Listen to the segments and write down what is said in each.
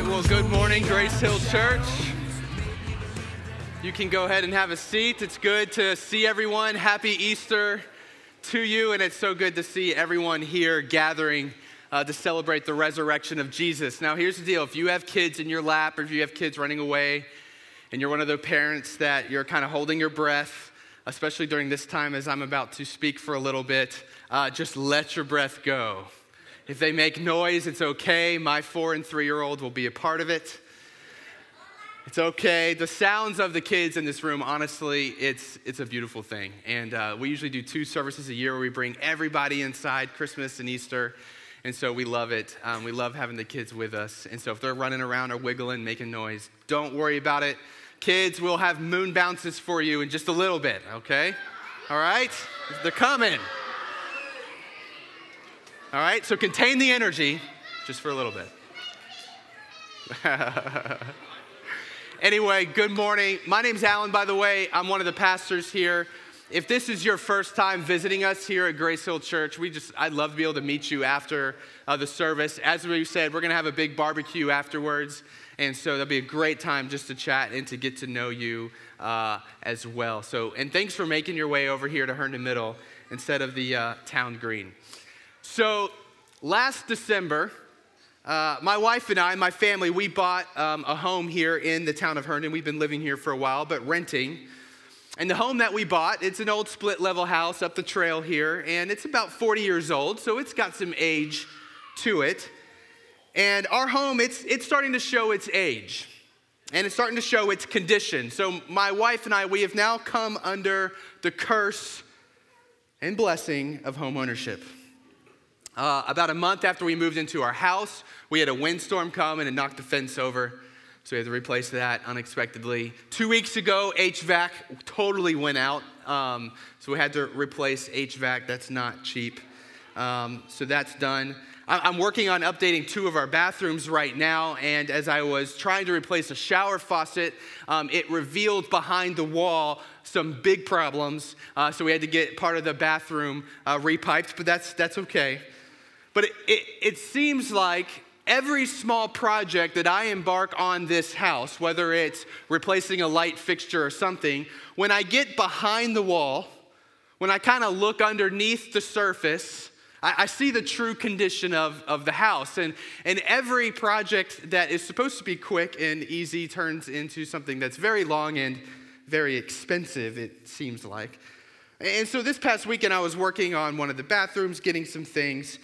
right, well, good morning, Grace Hill Church. You can go ahead and have a seat. It's good to see everyone. Happy Easter to you, and it's so good to see everyone here gathering to celebrate the resurrection of Jesus. Now, here's the deal. If you have kids in your lap or if you have kids running away and you're one of the parents that you're kind of holding your breath, especially during this time as I'm about to speak for a little bit, just let your breath go. If they make noise, it's okay. My 4- and 3-year-old will be a part of it. It's okay. The sounds of the kids in this room, honestly, it's a beautiful thing. And we usually do 2 services a year where we bring everybody inside, Christmas and Easter. And so we love it. We love having the kids with us. And so if they're running around or wiggling, making noise, don't worry about it. Kids, we'll have moon bounces for you in just a little bit, okay? All right? They're coming. All right, so contain the energy just for a little bit. Anyway, good morning. My name's Alan, by the way. I'm one of the pastors here. If this is your first time visiting us here at Grace Hill Church, I'd love to be able to meet you after the service. As we said, we're going to have a big barbecue afterwards, and so that'll be a great time just to chat and to get to know you as well. So, and thanks for making your way over here to Herndon Middle instead of the town green. So last December, my wife and I, my family, we bought a home here in the town of Herndon. We've been living here for a while, but renting. And the home that we bought, it's an old split-level house up the trail here, and it's about 40 years old, so it's got some age to it. And our home, it's starting to show its age, and it's starting to show its condition. So my wife and I, we have now come under the curse and blessing of homeownership. About a month after we moved into our house, we had a windstorm come and it knocked the fence over, so we had to replace that unexpectedly. 2 weeks ago, HVAC totally went out, so we had to replace HVAC. That's not cheap, so that's done. I'm working on updating 2 of our bathrooms right now, and as I was trying to replace a shower faucet, it revealed behind the wall some big problems, so we had to get part of the bathroom repiped, but that's okay. But it seems like every small project that I embark on this house, whether it's replacing a light fixture or something, when I get behind the wall, when I kind of look underneath the surface, I see the true condition of the house. And every project that is supposed to be quick and easy turns into something that's very long and very expensive, it seems like. And so this past weekend, I was working on one of the bathrooms, getting some things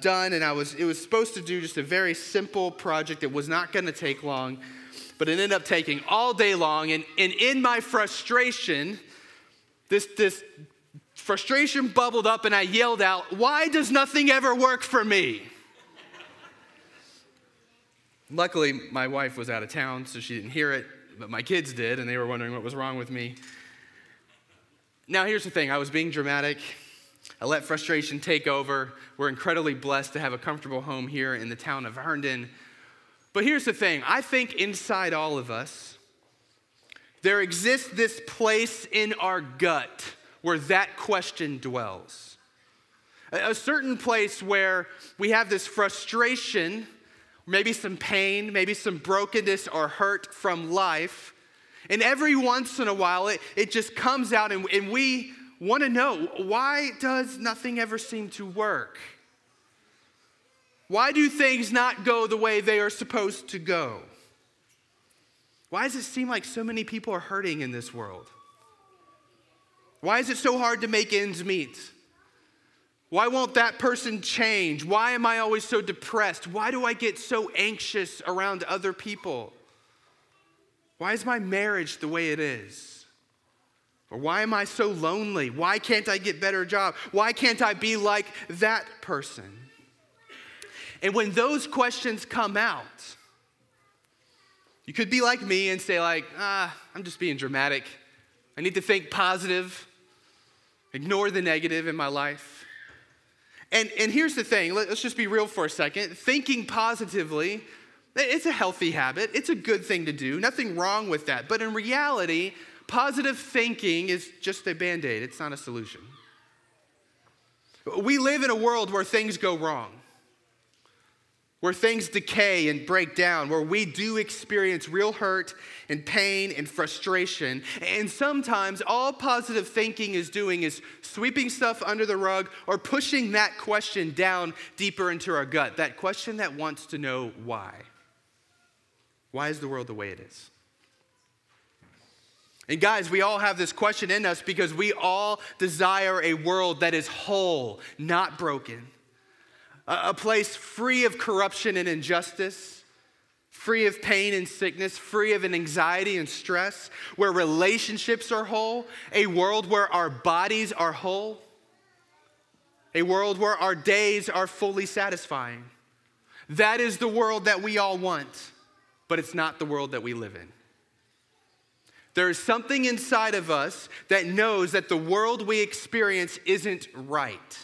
done, and it was supposed to do just a very simple project. It was not going to take long, but it ended up taking all day long. And in my frustration, this frustration bubbled up, and I yelled out, "Why does nothing ever work for me?" Luckily, my wife was out of town, so she didn't hear it, but my kids did, and they were wondering what was wrong with me. Now, here's the thing. I was being dramatic. I let frustration take over. We're incredibly blessed to have a comfortable home here in the town of Herndon. But here's the thing. I think inside all of us, there exists this place in our gut where that question dwells. A certain place where we have this frustration, maybe some pain, maybe some brokenness or hurt from life. And every once in a while, it just comes out and we want to know, why does nothing ever seem to work? Why do things not go the way they are supposed to go? Why does it seem like so many people are hurting in this world? Why is it so hard to make ends meet? Why won't that person change? Why am I always so depressed? Why do I get so anxious around other people? Why is my marriage the way it is? Or why am I so lonely? Why can't I get a better job? Why can't I be like that person? And when those questions come out, you could be like me and say like, I'm just being dramatic. I need to think positive, ignore the negative in my life. And here's the thing, let's just be real for a second. Thinking positively, it's a healthy habit. It's a good thing to do. Nothing wrong with that. But in reality, positive thinking is just a Band-Aid. It's not a solution. We live in a world where things go wrong. where things decay and break down, where we do experience real hurt and pain and frustration. And sometimes all positive thinking is doing is sweeping stuff under the rug or pushing that question down deeper into our gut, that question that wants to know why. Why is the world the way it is? And guys, we all have this question in us because we all desire a world that is whole, not broken. A place free of corruption and injustice, free of pain and sickness, free of anxiety and stress, where relationships are whole, a world where our bodies are whole, a world where our days are fully satisfying. That is the world that we all want, but it's not the world that we live in. There is something inside of us that knows that the world we experience isn't right.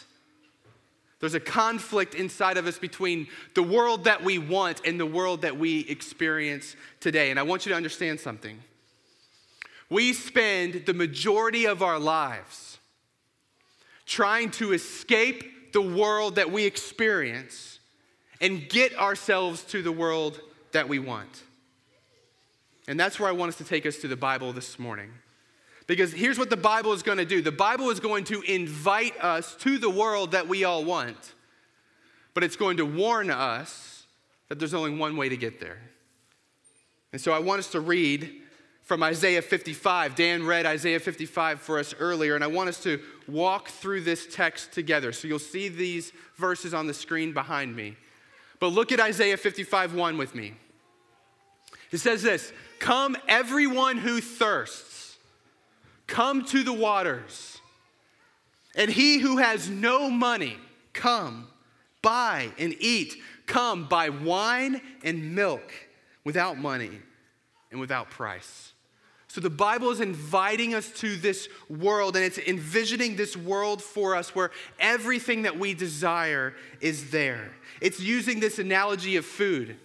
There's a conflict inside of us between the world that we want and the world that we experience today. And I want you to understand something. We spend the majority of our lives trying to escape the world that we experience and get ourselves to the world that we want. And that's where I want us to take us to the Bible this morning. Because here's what the Bible is going to do. The Bible is going to invite us to the world that we all want, but it's going to warn us that there's only one way to get there. And so I want us to read from Isaiah 55. Dan read Isaiah 55 for us earlier, and I want us to walk through this text together. So you'll see these verses on the screen behind me. But look at Isaiah 55:1 with me. It says this, "Come everyone who thirsts. Come to the waters, and he who has no money, come, buy and eat. Come, buy wine and milk without money and without price." So the Bible is inviting us to this world, and it's envisioning this world for us where everything that we desire is there. It's using this analogy of food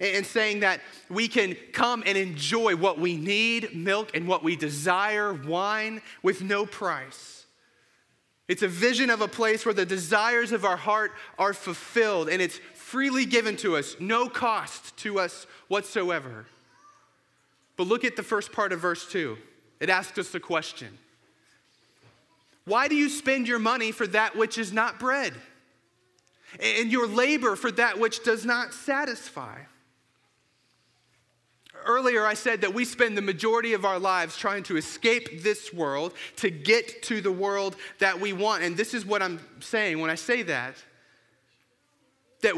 and saying that we can come and enjoy what we need, milk, and what we desire, wine, with no price. It's a vision of a place where the desires of our heart are fulfilled, and it's freely given to us, no cost to us whatsoever. But look at the first part of verse 2. It asks us the question, why do you spend your money for that which is not bread, and your labor for that which does not satisfy? Earlier, I said that we spend the majority of our lives trying to escape this world to get to the world that we want. And this is what I'm saying when I say that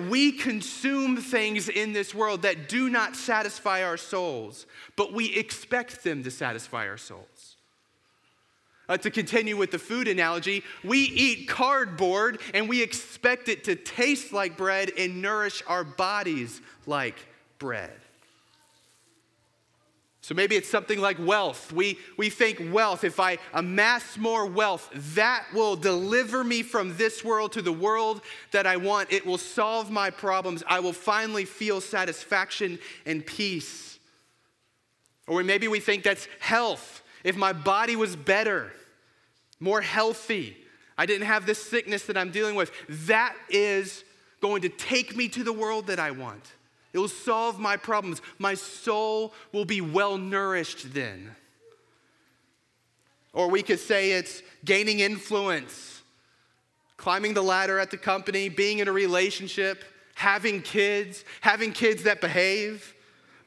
we consume things in this world that do not satisfy our souls, but we expect them to satisfy our souls. To continue with the food analogy, we eat cardboard and we expect it to taste like bread and nourish our bodies like bread. So maybe it's something like wealth. We think wealth, if I amass more wealth, that will deliver me from this world to the world that I want. It will solve my problems. I will finally feel satisfaction and peace. Or maybe we think that's health. If my body was better, more healthy, I didn't have this sickness that I'm dealing with, that is going to take me to the world that I want. It will solve my problems. My soul will be well nourished then. Or we could say it's gaining influence, climbing the ladder at the company, being in a relationship, having kids that behave,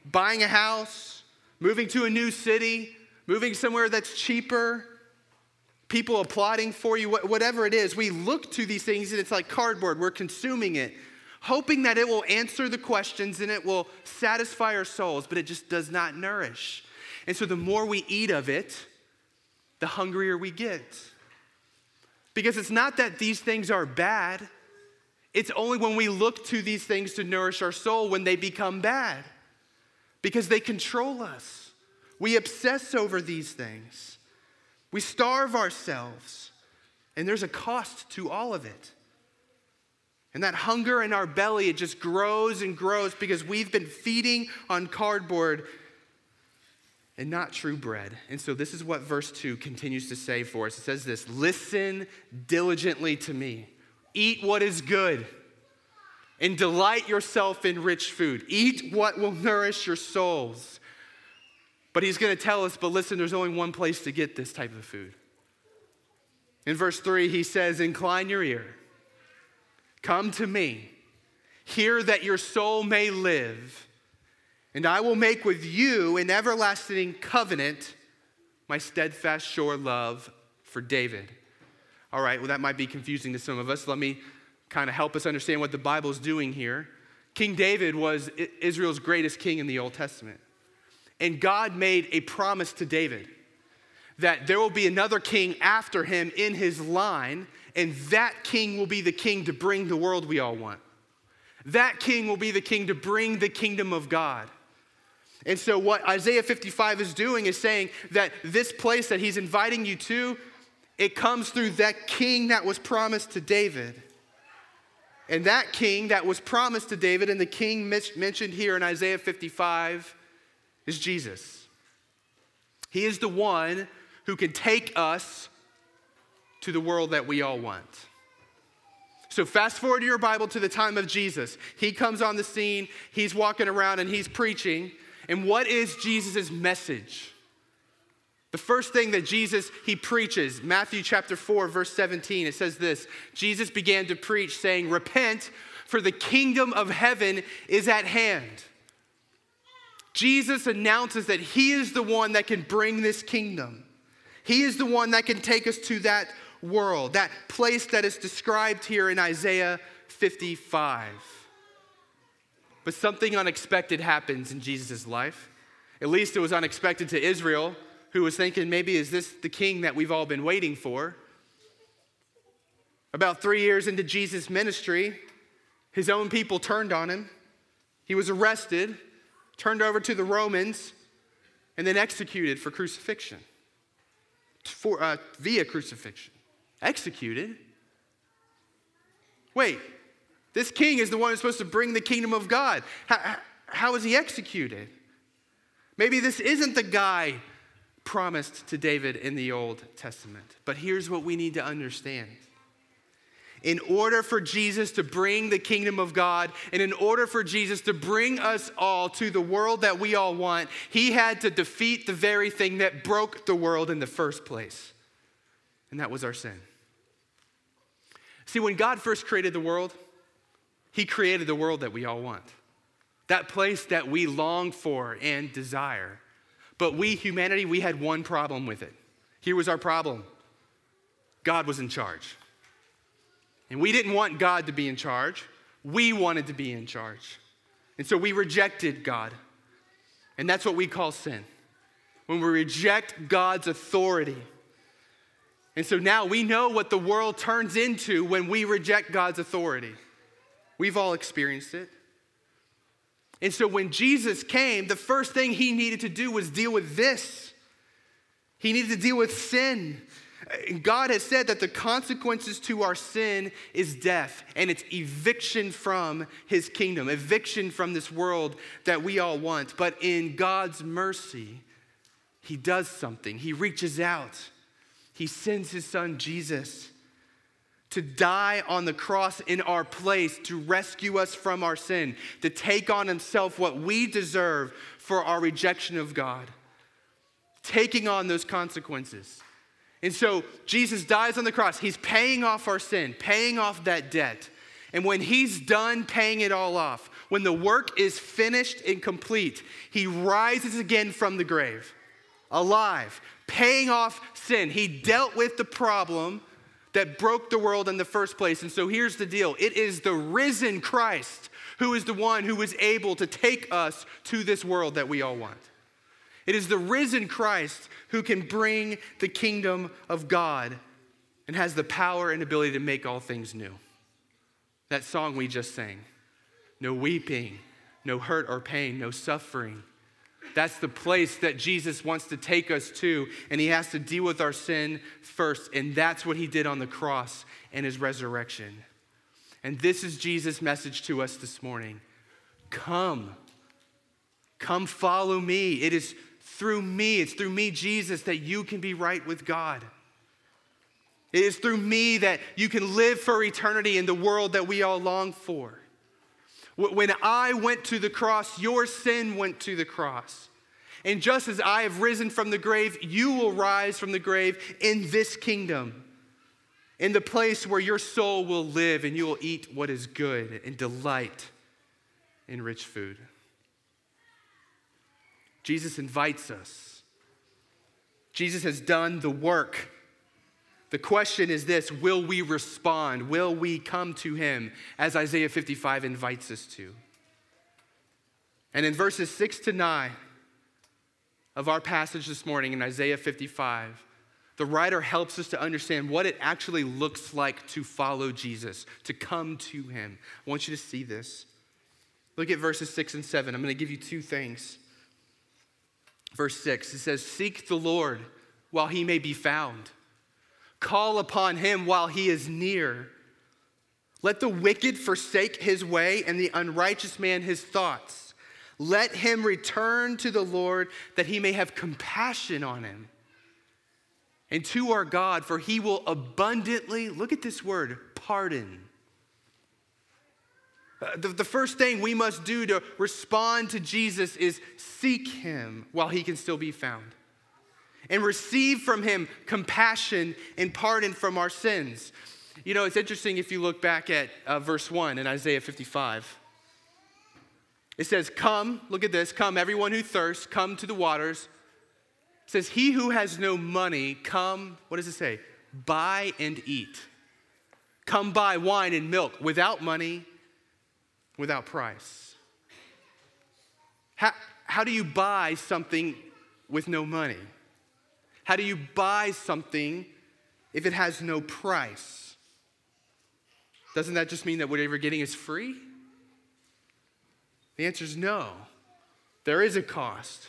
buying a house, moving to a new city, moving somewhere that's cheaper, people applauding for you, whatever it is. We look to these things and it's like cardboard. We're consuming it, hoping that it will answer the questions and it will satisfy our souls, but it just does not nourish. And so the more we eat of it, the hungrier we get. Because it's not that these things are bad. It's only when we look to these things to nourish our soul when they become bad. Because they control us. We obsess over these things. We starve ourselves. And there's a cost to all of it. And that hunger in our belly, it just grows and grows because we've been feeding on cardboard and not true bread. And so this is what verse 2 continues to say for us. It says this, "Listen diligently to me. Eat what is good. and delight yourself in rich food. Eat what will nourish your souls. But he's going to tell us, but listen, there's only one place to get this type of food. In verse 3, he says, incline your ear. Come to me. Hear that your soul may live. And I will make with you an everlasting covenant, my steadfast, sure love for David. All right, well, that might be confusing to some of us. Let me kind of help us understand what the Bible's doing here. King David was Israel's greatest king in the Old Testament. And God made a promise to David that there will be another king after him in his line, and that king will be the king to bring the world we all want. That king will be the king to bring the kingdom of God. And so what Isaiah 55 is doing is saying that this place that he's inviting you to, it comes through that king that was promised to David. And that king that was promised to David and the king mentioned here in Isaiah 55 is Jesus. He is the one who can take us to the world that we all want. So fast forward to your Bible to the time of Jesus. He comes on the scene, he's walking around and he's preaching. And what is Jesus' message? The first thing that he preaches, Matthew chapter 4, verse 17, it says this, Jesus began to preach saying, repent, for the kingdom of heaven is at hand. Jesus announces that he is the one that can bring this kingdom. He is the one that can take us to that world, that place that is described here in Isaiah 55. But something unexpected happens in Jesus' life. At least it was unexpected to Israel, who was thinking, maybe is this the king that we've all been waiting for? About 3 years into Jesus' ministry, his own people turned on him. He was arrested, turned over to the Romans, and then executed for crucifixion, via crucifixion. Executed? Wait, this king is the one who's supposed to bring the kingdom of God. How is he executed? Maybe this isn't the guy promised to David in the Old Testament. But here's what we need to understand. In order for Jesus to bring the kingdom of God, and in order for Jesus to bring us all to the world that we all want, he had to defeat the very thing that broke the world in the first place. And that was our sin. See, when God first created the world, he created the world that we all want. That place that we long for and desire. But we, humanity, we had one problem with it. Here was our problem. God was in charge. And we didn't want God to be in charge. We wanted to be in charge. And so we rejected God. And that's what we call sin. When we reject God's authority. And so now we know what the world turns into when we reject God's authority. We've all experienced it. And so when Jesus came, the first thing he needed to do was deal with this. He needed to deal with sin. God has said that the consequences to our sin is death, and it's eviction from his kingdom, eviction from this world that we all want. But in God's mercy, he does something. He reaches out. He sends his son Jesus to die on the cross in our place, to rescue us from our sin, to take on himself what we deserve for our rejection of God, taking on those consequences. And so Jesus dies on the cross. He's paying off our sin, paying off that debt. And when he's done paying it all off, when the work is finished and complete, he rises again from the grave, alive, paying off sin. He dealt with the problem that broke the world in the first place. And so here's the deal. It is the risen Christ who is the one who is able to take us to this world that we all want. It is the risen Christ who can bring the kingdom of God and has the power and ability to make all things new. That song we just sang, no weeping, no hurt or pain, no suffering. That's the place that Jesus wants to take us to, and he has to deal with our sin first, and that's what he did on the cross and his resurrection. And this is Jesus' message to us this morning. Come follow me. It is through me. It's through me, Jesus, that you can be right with God. It is through me that you can live for eternity in the world that we all long for. When I went to the cross, your sin went to the cross. And just as I have risen from the grave, you will rise from the grave in this kingdom, in the place where your soul will live and you will eat what is good and delight in rich food. Jesus invites us. Jesus has done the work. The question is this: will we respond? Will we come to him as Isaiah 55 invites us to? And in verses 6-9 of our passage this morning in Isaiah 55, the writer helps us to understand what it actually looks like to follow Jesus, to come to him. I want you to see this. Look at verses 6 and 7. I'm going to give you two things. Verse 6, it says, "Seek the Lord while he may be found. Call upon him while he is near. Let the wicked forsake his way and the unrighteous man his thoughts. Let him return to the Lord that he may have compassion on him. And to our God, for he will abundantly," look at this word, "pardon." The first thing we must do to respond to Jesus is seek him while he can still be found, and receive from him compassion and pardon from our sins. You know, it's interesting if you look back at verse 1 in Isaiah 55. It says, "Come," look at this, "come, everyone who thirsts, come to the waters." It says, "He who has no money, come," what does it say? "Buy and eat. Come buy wine and milk without money, without price." How do you buy something with no money? How do you buy something if it has no price? Doesn't that just mean that whatever you're getting is free? The answer is no. There is a cost.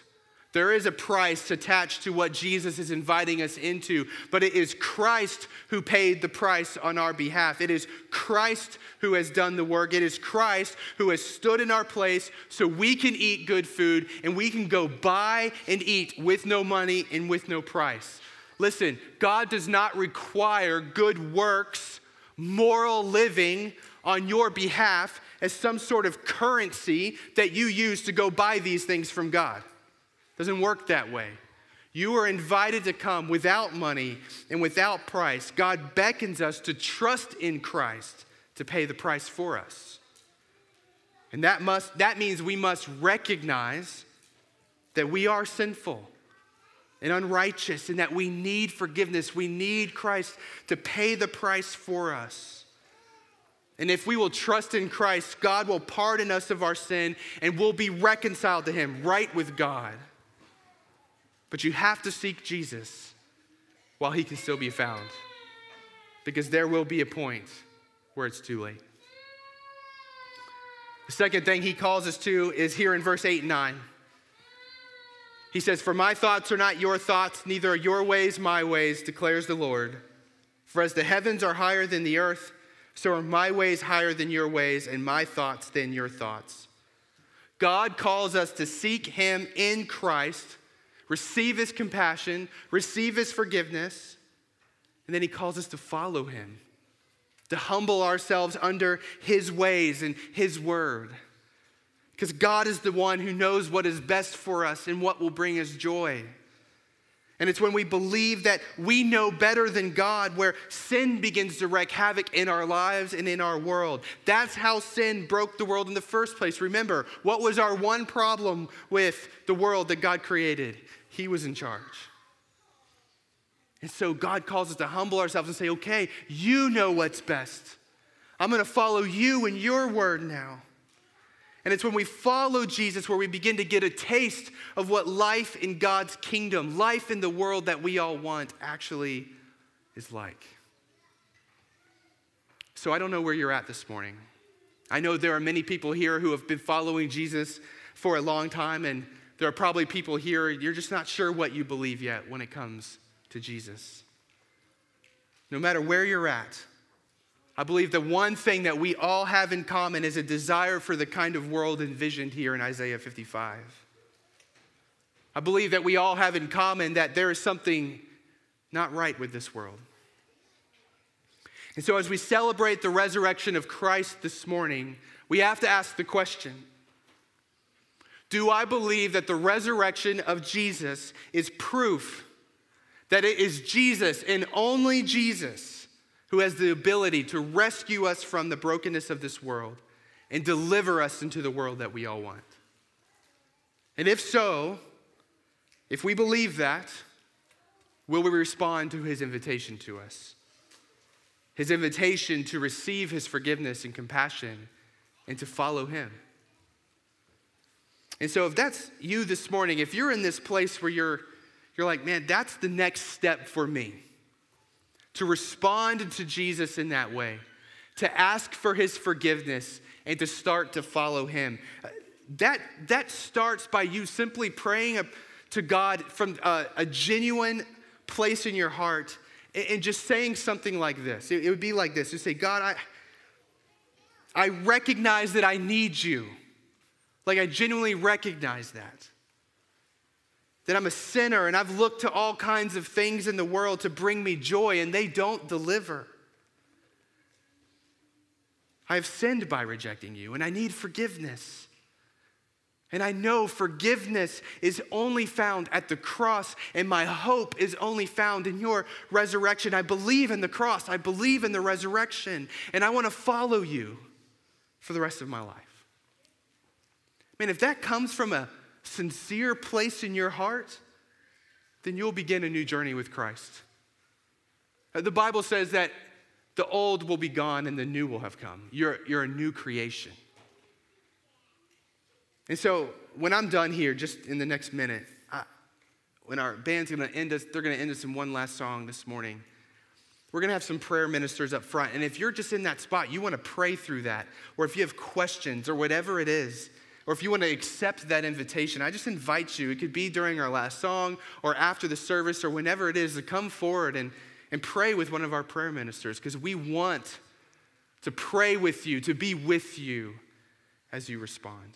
There is a price attached to what Jesus is inviting us into, but it is Christ who paid the price on our behalf. It is Christ who has done the work. It is Christ who has stood in our place so we can eat good food and we can go buy and eat with no money and with no price. Listen, God does not require good works, moral living on your behalf as some sort of currency that you use to go buy these things from God. Doesn't work that way. You are invited to come without money and without price. God beckons us to trust in Christ to pay the price for us. And that means we must recognize that we are sinful and unrighteous and that we need forgiveness. We need Christ to pay the price for us. And if we will trust in Christ, God will pardon us of our sin and we'll be reconciled to him, right with God. But you have to seek Jesus while he can still be found, because there will be a point where it's too late. The second thing he calls us to is here in verse 8 and 9. He says, "For my thoughts are not your thoughts, neither are your ways my ways, declares the Lord. For as the heavens are higher than the earth, so are my ways higher than your ways, and my thoughts than your thoughts." God calls us to seek him in Christ, receive his compassion, receive his forgiveness, and then he calls us to follow him, to humble ourselves under his ways and his word. Because God is the one who knows what is best for us and what will bring us joy. And it's when we believe that we know better than God where sin begins to wreak havoc in our lives and in our world. That's how sin broke the world in the first place. Remember, what was our one problem with the world that God created? He was in charge. And so God calls us to humble ourselves and say, okay, you know what's best. I'm going to follow you and your word now. And it's when we follow Jesus where we begin to get a taste of what life in God's kingdom, life in the world that we all want, actually is like. So I don't know where you're at this morning. I know there are many people here who have been following Jesus for a long time, and there are probably people here, you're just not sure what you believe yet when it comes to Jesus. No matter where you're at, I believe the one thing that we all have in common is a desire for the kind of world envisioned here in Isaiah 55. I believe that we all have in common that there is something not right with this world. And so as we celebrate the resurrection of Christ this morning, we have to ask the question, do I believe that the resurrection of Jesus is proof that it is Jesus and only Jesus who has the ability to rescue us from the brokenness of this world and deliver us into the world that we all want? And if so, if we believe that, will we respond to his invitation to us? His invitation to receive his forgiveness and compassion and to follow him. And so if that's you this morning, if you're in this place where you're like, man, that's the next step for me, to respond to Jesus in that way, to ask for his forgiveness and to start to follow him. That starts by you simply praying to God from a genuine place in your heart and just saying something like this. It would be like this. You say, God, I recognize that I need you. Like I genuinely recognize that I'm a sinner and I've looked to all kinds of things in the world to bring me joy and they don't deliver. I have sinned by rejecting you and I need forgiveness. And I know forgiveness is only found at the cross and my hope is only found in your resurrection. I believe in the cross. I believe in the resurrection and I want to follow you for the rest of my life. Man, if that comes from a sincere place in your heart, then you'll begin a new journey with Christ. The Bible says that the old will be gone and the new will have come. You're a new creation. And so when I'm done here, just in the next minute, when our band's going to end us, they're going to end us in one last song this morning. We're going to have some prayer ministers up front. And if you're just in that spot, you want to pray through that, or if you have questions or whatever it is, or if you want to accept that invitation, I just invite you. It could be during our last song or after the service or whenever it is, to come forward and pray with one of our prayer ministers, because we want to pray with you, to be with you as you respond.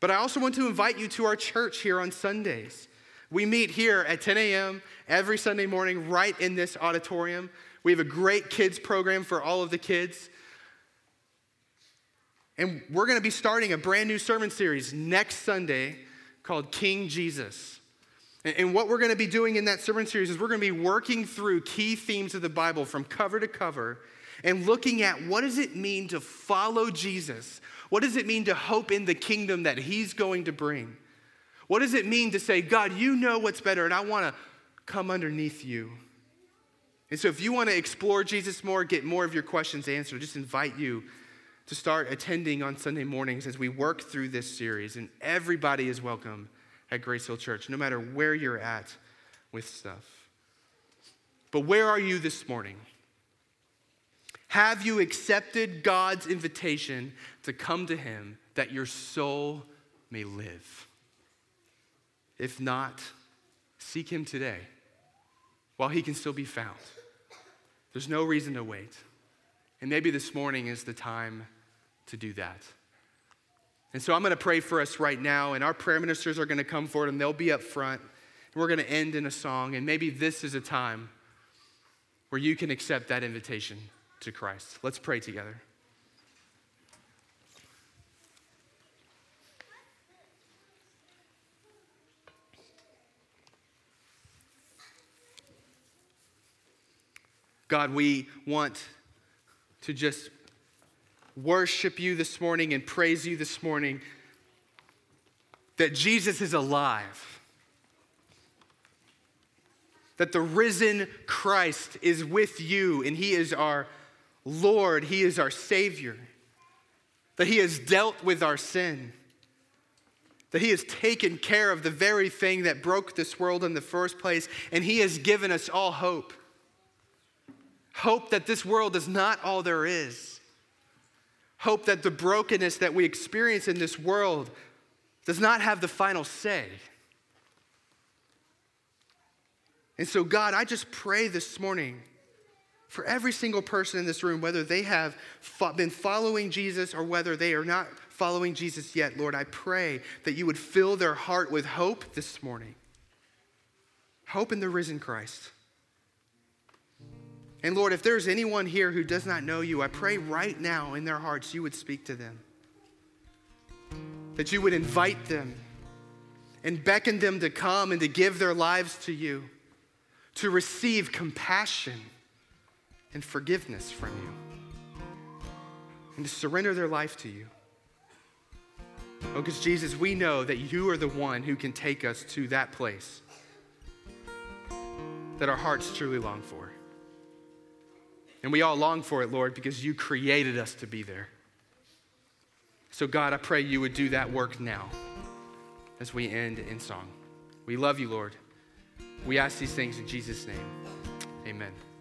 But I also want to invite you to our church here on Sundays. We meet here at 10 a.m. every Sunday morning right in this auditorium. We have a great kids program for all of the kids. And we're going to be starting a brand new sermon series next Sunday called King Jesus. And what we're going to be doing in that sermon series is we're going to be working through key themes of the Bible from cover to cover and looking at what does it mean to follow Jesus? What does it mean to hope in the kingdom that he's going to bring? What does it mean to say, God, you know what's better and I want to come underneath you? And so if you want to explore Jesus more, get more of your questions answered, just invite you to start attending on Sunday mornings as we work through this series. And everybody is welcome at Grace Hill Church, no matter where you're at with stuff. But where are you this morning? Have you accepted God's invitation to come to him that your soul may live? If not, seek him today while he can still be found. There's no reason to wait. And maybe this morning is the time to do that. And so I'm going to pray for us right now, and our prayer ministers are going to come forward and they'll be up front. And we're going to end in a song, and maybe this is a time where you can accept that invitation to Christ. Let's pray together. God, we want to just worship you this morning and praise you this morning that Jesus is alive, that the risen Christ is with you and he is our Lord, he is our Savior, that he has dealt with our sin, that he has taken care of the very thing that broke this world in the first place, and he has given us all hope. Hope that this world is not all there is. Hope that the brokenness that we experience in this world does not have the final say. And so, God, I just pray this morning for every single person in this room, whether they have been following Jesus or whether they are not following Jesus yet, Lord, I pray that you would fill their heart with hope this morning. Hope in the risen Christ. And Lord, if there's anyone here who does not know you, I pray right now in their hearts you would speak to them, that you would invite them and beckon them to come and to give their lives to you, to receive compassion and forgiveness from you, and to surrender their life to you. Oh, because Jesus, we know that you are the one who can take us to that place that our hearts truly long for. And we all long for it, Lord, because you created us to be there. So God, I pray you would do that work now as we end in song. We love you, Lord. We ask these things in Jesus' name. Amen.